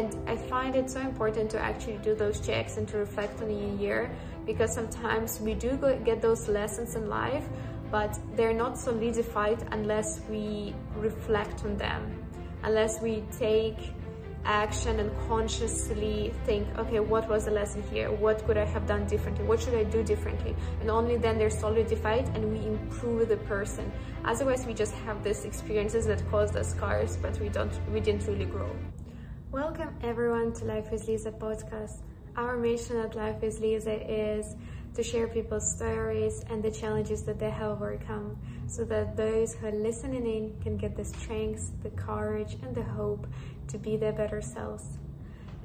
And I find it so important to actually do those checks and to reflect on a year, because sometimes we do get those lessons in life, but they're not solidified unless we reflect on them, unless we take action and consciously think, okay, what was the lesson here? What could I have done differently? What should I do differently? And only then they're solidified and we improve the person. Otherwise, we just have these experiences that caused us scars, but we didn't really grow. Welcome everyone to Life with Lisa podcast. Our mission at Life with Lisa is to share people's stories and the challenges that they have overcome, so that those who are listening in can get the strength, the courage, and the hope to be their better selves.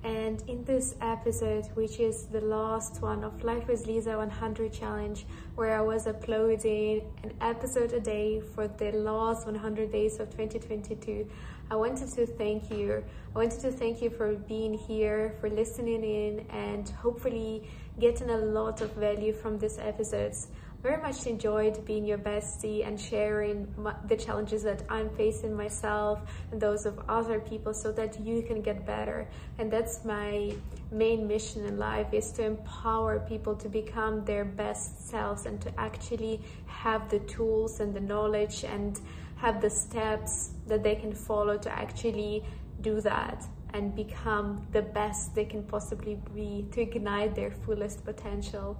And in this episode, which is the last one of Life with Lisa 100 challenge, where I was uploading an episode a day for the last 100 days of 2022, I wanted to thank you for being here, for listening in, and hopefully getting a lot of value from these episodes. Very much enjoyed being your bestie and sharing the challenges that I'm facing myself and those of other people, so that you can get better. And that's my main mission in life, is to empower people to become their best selves and to actually have the tools and the knowledge and have the steps that they can follow to actually do that and become the best they can possibly be, to ignite their fullest potential.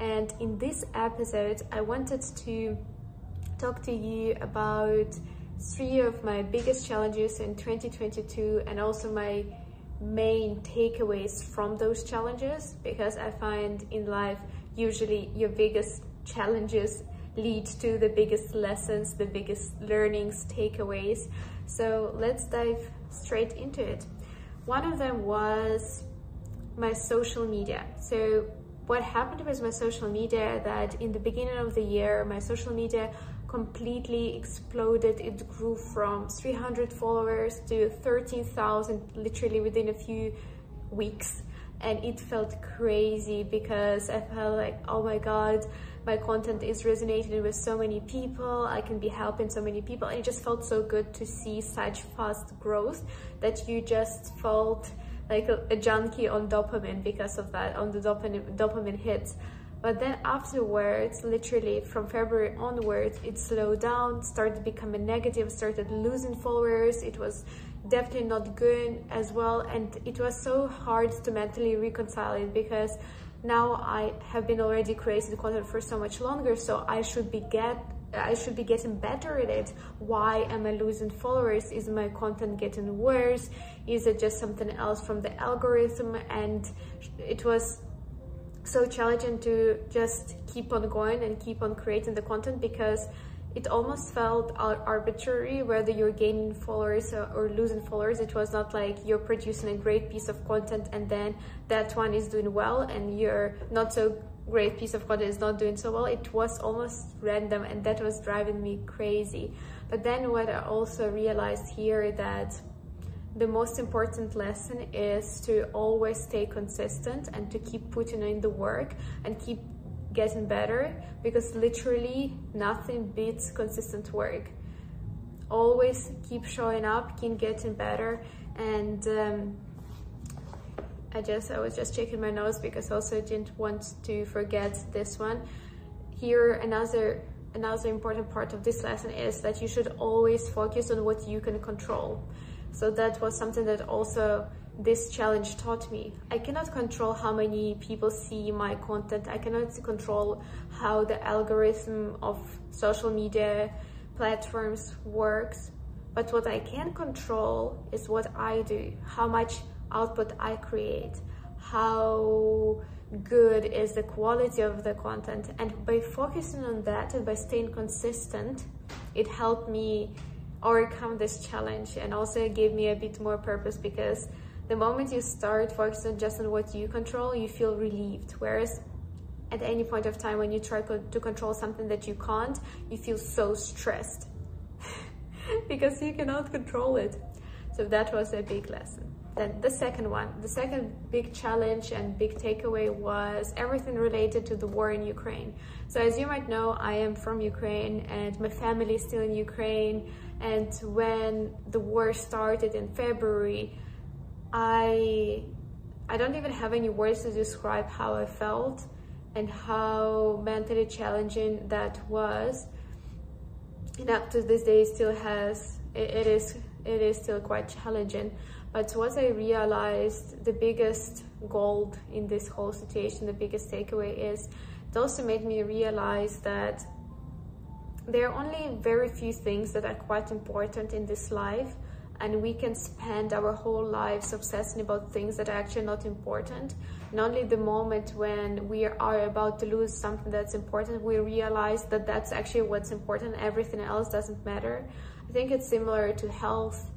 And in this episode, I wanted to talk to you about three of my biggest challenges in 2022, and also my main takeaways from those challenges, because I find in life, usually your biggest challenges lead to the biggest lessons, the biggest learnings, takeaways. So let's dive straight into it. One of them was my social media. So what happened with my social media, that in the beginning of the year, my social media completely exploded. It grew from 300 followers to 13,000 literally within a few weeks. And it felt crazy, because I felt like, oh my God, my content is resonating with so many people. I can be helping so many people. And it just felt so good to see such fast growth that you just felt like a junkie on dopamine because of that, on the dopamine hits. But then afterwards, literally from February onwards, it slowed down, started becoming negative, started losing followers. It was definitely not good as well. And it was so hard to mentally reconcile it, because now I have been already creating content for so much longer, so I should be getting better at it. Why am I losing followers? Is my content getting worse? Is it just something else from the algorithm? And it was so challenging to just keep on going and keep on creating the content, because it almost felt arbitrary whether you're gaining followers or losing followers. It was not like you're producing a great piece of content and then that one is doing well and your not so great piece of content is not doing so well. It was almost random, and that was driving me crazy. But then what I also realized here, that the most important lesson is to always stay consistent and to keep putting in the work and keep getting better, because literally nothing beats consistent work. Always keep showing up, keep getting better. And I was just checking my notes, because also didn't want to forget this one. Here, another important part of this lesson is that you should always focus on what you can control. So that was something that also this challenge taught me. I cannot control how many people see my content. I cannot control how the algorithm of social media platforms works. But what I can control is what I do, how much output I create, how good is the quality of the content. And by focusing on that and by staying consistent, it helped me overcome this challenge, and also gave me a bit more purpose, because the moment you start focusing just on what you control, you feel relieved. Whereas at any point of time when you try to control something that you can't, you feel so stressed because you cannot control it. So that was a big lesson. Then the second big challenge and big takeaway was everything related to the war in Ukraine. So as you might know, I am from Ukraine and my family is still in Ukraine. And when the war started in February, I don't even have any words to describe how I felt and how mentally challenging that was. And up to this day, it is still quite challenging. But once I realized the biggest gold in this whole situation, the biggest takeaway is, it also made me realize that there are only very few things that are quite important in this life, and we can spend our whole lives obsessing about things that are actually not important. And only the moment when we are about to lose something that's important, we realize that that's actually what's important. Everything else doesn't matter. I think it's similar to health,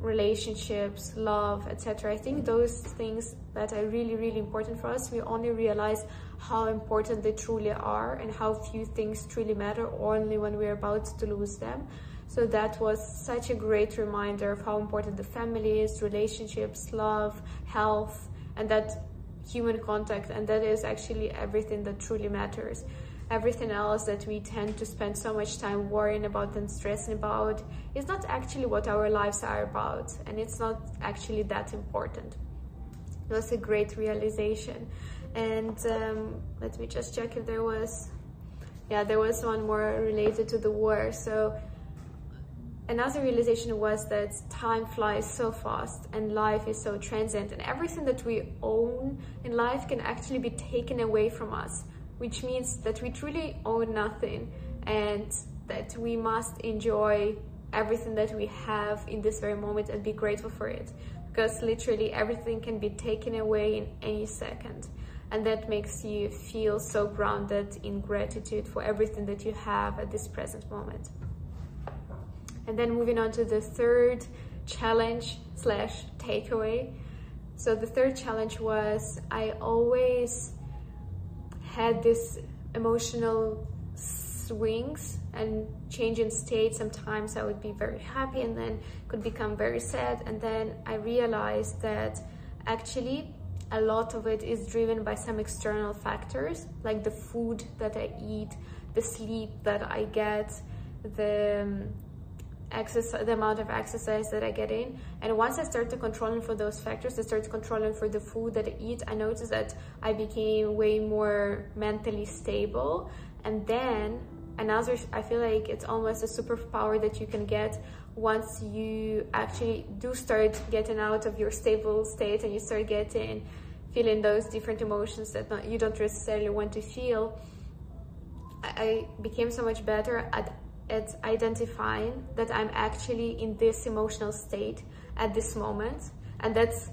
relationships, love, etc. I think those things that are really, really important for us, we only realize how important they truly are and how few things truly matter only when we're about to lose them. So that was such a great reminder of how important the family is, relationships, love, health, and that human contact. And that is actually everything that truly matters. Everything else that we tend to spend so much time worrying about and stressing about is not actually what our lives are about. And it's not actually that important. It was a great realization. And let me just check if there was... Yeah, there was one more related to the war. So another realization was that time flies so fast and life is so transient, and everything that we own in life can actually be taken away from us, which means that we truly own nothing and that we must enjoy everything that we have in this very moment and be grateful for it, because literally everything can be taken away in any second. And that makes you feel so grounded in gratitude for everything that you have at this present moment. And then moving on to the third challenge / takeaway. So the third challenge was, I always had this emotional swings and change in state. Sometimes I would be very happy and then could become very sad. And then I realized that actually a lot of it is driven by some external factors, like the food that I eat, the sleep that I get, the amount of exercise that I get in. And once I started controlling for those factors, I started controlling for the food that I eat, I noticed that I became way more mentally stable. And then another, I feel like it's almost a superpower that you can get once you actually do start getting out of your stable state and you start feeling those different emotions that you don't necessarily want to feel. I became so much better at identifying that I'm actually in this emotional state at this moment, and that's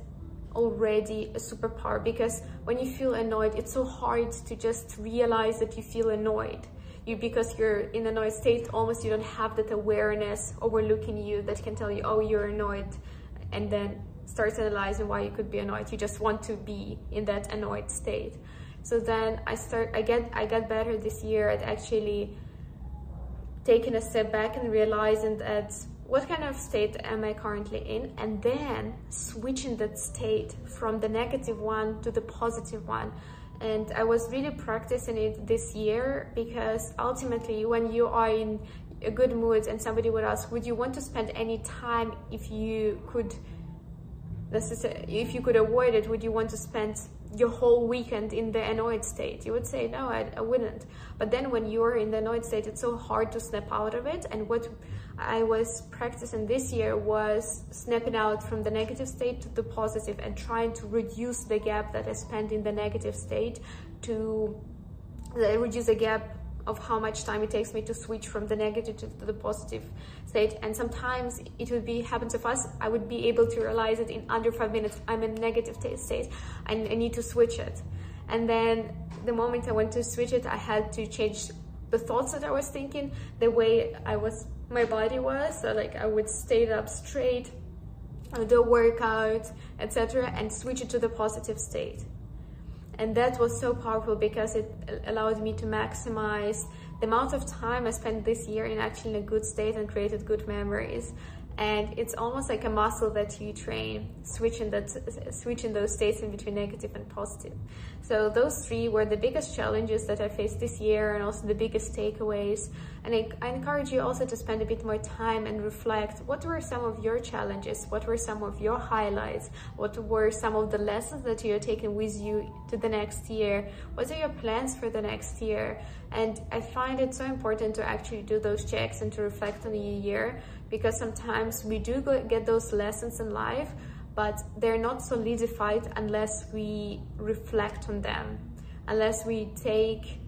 already a superpower, because when you feel annoyed, it's so hard to just realize that you feel annoyed, because you're in an annoyed state. Almost you don't have that awareness overlooking you that can tell you, oh, you're annoyed, and then start analyzing why you could be annoyed. You just want to be in that annoyed state. So then I got better this year at actually taking a step back and realizing that what kind of state am I currently in, and then switching that state from the negative one to the positive one. And I was really practicing it this year, because ultimately when you are in a good mood and somebody would ask, would you want to spend any time if you could avoid it, would you want to spend your whole weekend in the annoyed state? You would say, no, I wouldn't. But then when you're in the annoyed state, it's so hard to snap out of it. And what I was practicing this year was snapping out from the negative state to the positive, and trying to reduce the gap that I spent in the negative state, to reduce the gap of how much time it takes me to switch from the negative to the positive state. And sometimes it would happen so fast, I would be able to realize it in under 5 minutes. I'm in negative state and I need to switch it. And then the moment I went to switch it, I had to change the thoughts that I was thinking, the way my body was. So like I would stay up straight, I would do a workout, etc., and switch it to the positive state. And that was so powerful, because it allowed me to maximize the amount of time I spent this year in actually in a good state and created good memories. And it's almost like a muscle that you train, switching those states in between negative and positive. So those three were the biggest challenges that I faced this year, and also the biggest takeaways. And I encourage you also to spend a bit more time and reflect, what were some of your challenges? What were some of your highlights? What were some of the lessons that you're taking with you to the next year? What are your plans for the next year? And I find it so important to actually do those checks and to reflect on your year, because sometimes we do get those lessons in life, but they're not solidified unless we reflect on them, unless we take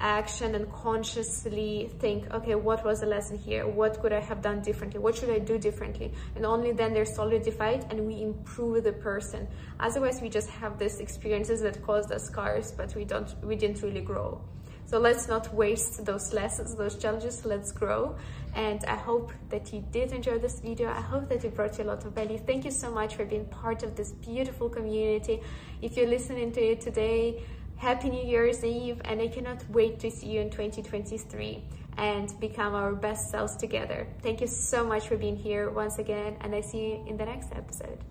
action and consciously think, okay, what was the lesson here? What could I have done differently? What should I do differently? And only then they're solidified and we improve the person. Otherwise, we just have these experiences that caused us scars, but we didn't really grow. So let's not waste those lessons, those challenges, let's grow. And I hope that you did enjoy this video. I hope that it brought you a lot of value. Thank you so much for being part of this beautiful community. If you're listening to it today, Happy New Year's Eve, and I cannot wait to see you in 2023 and become our best selves together. Thank you so much for being here once again, and I see you in the next episode.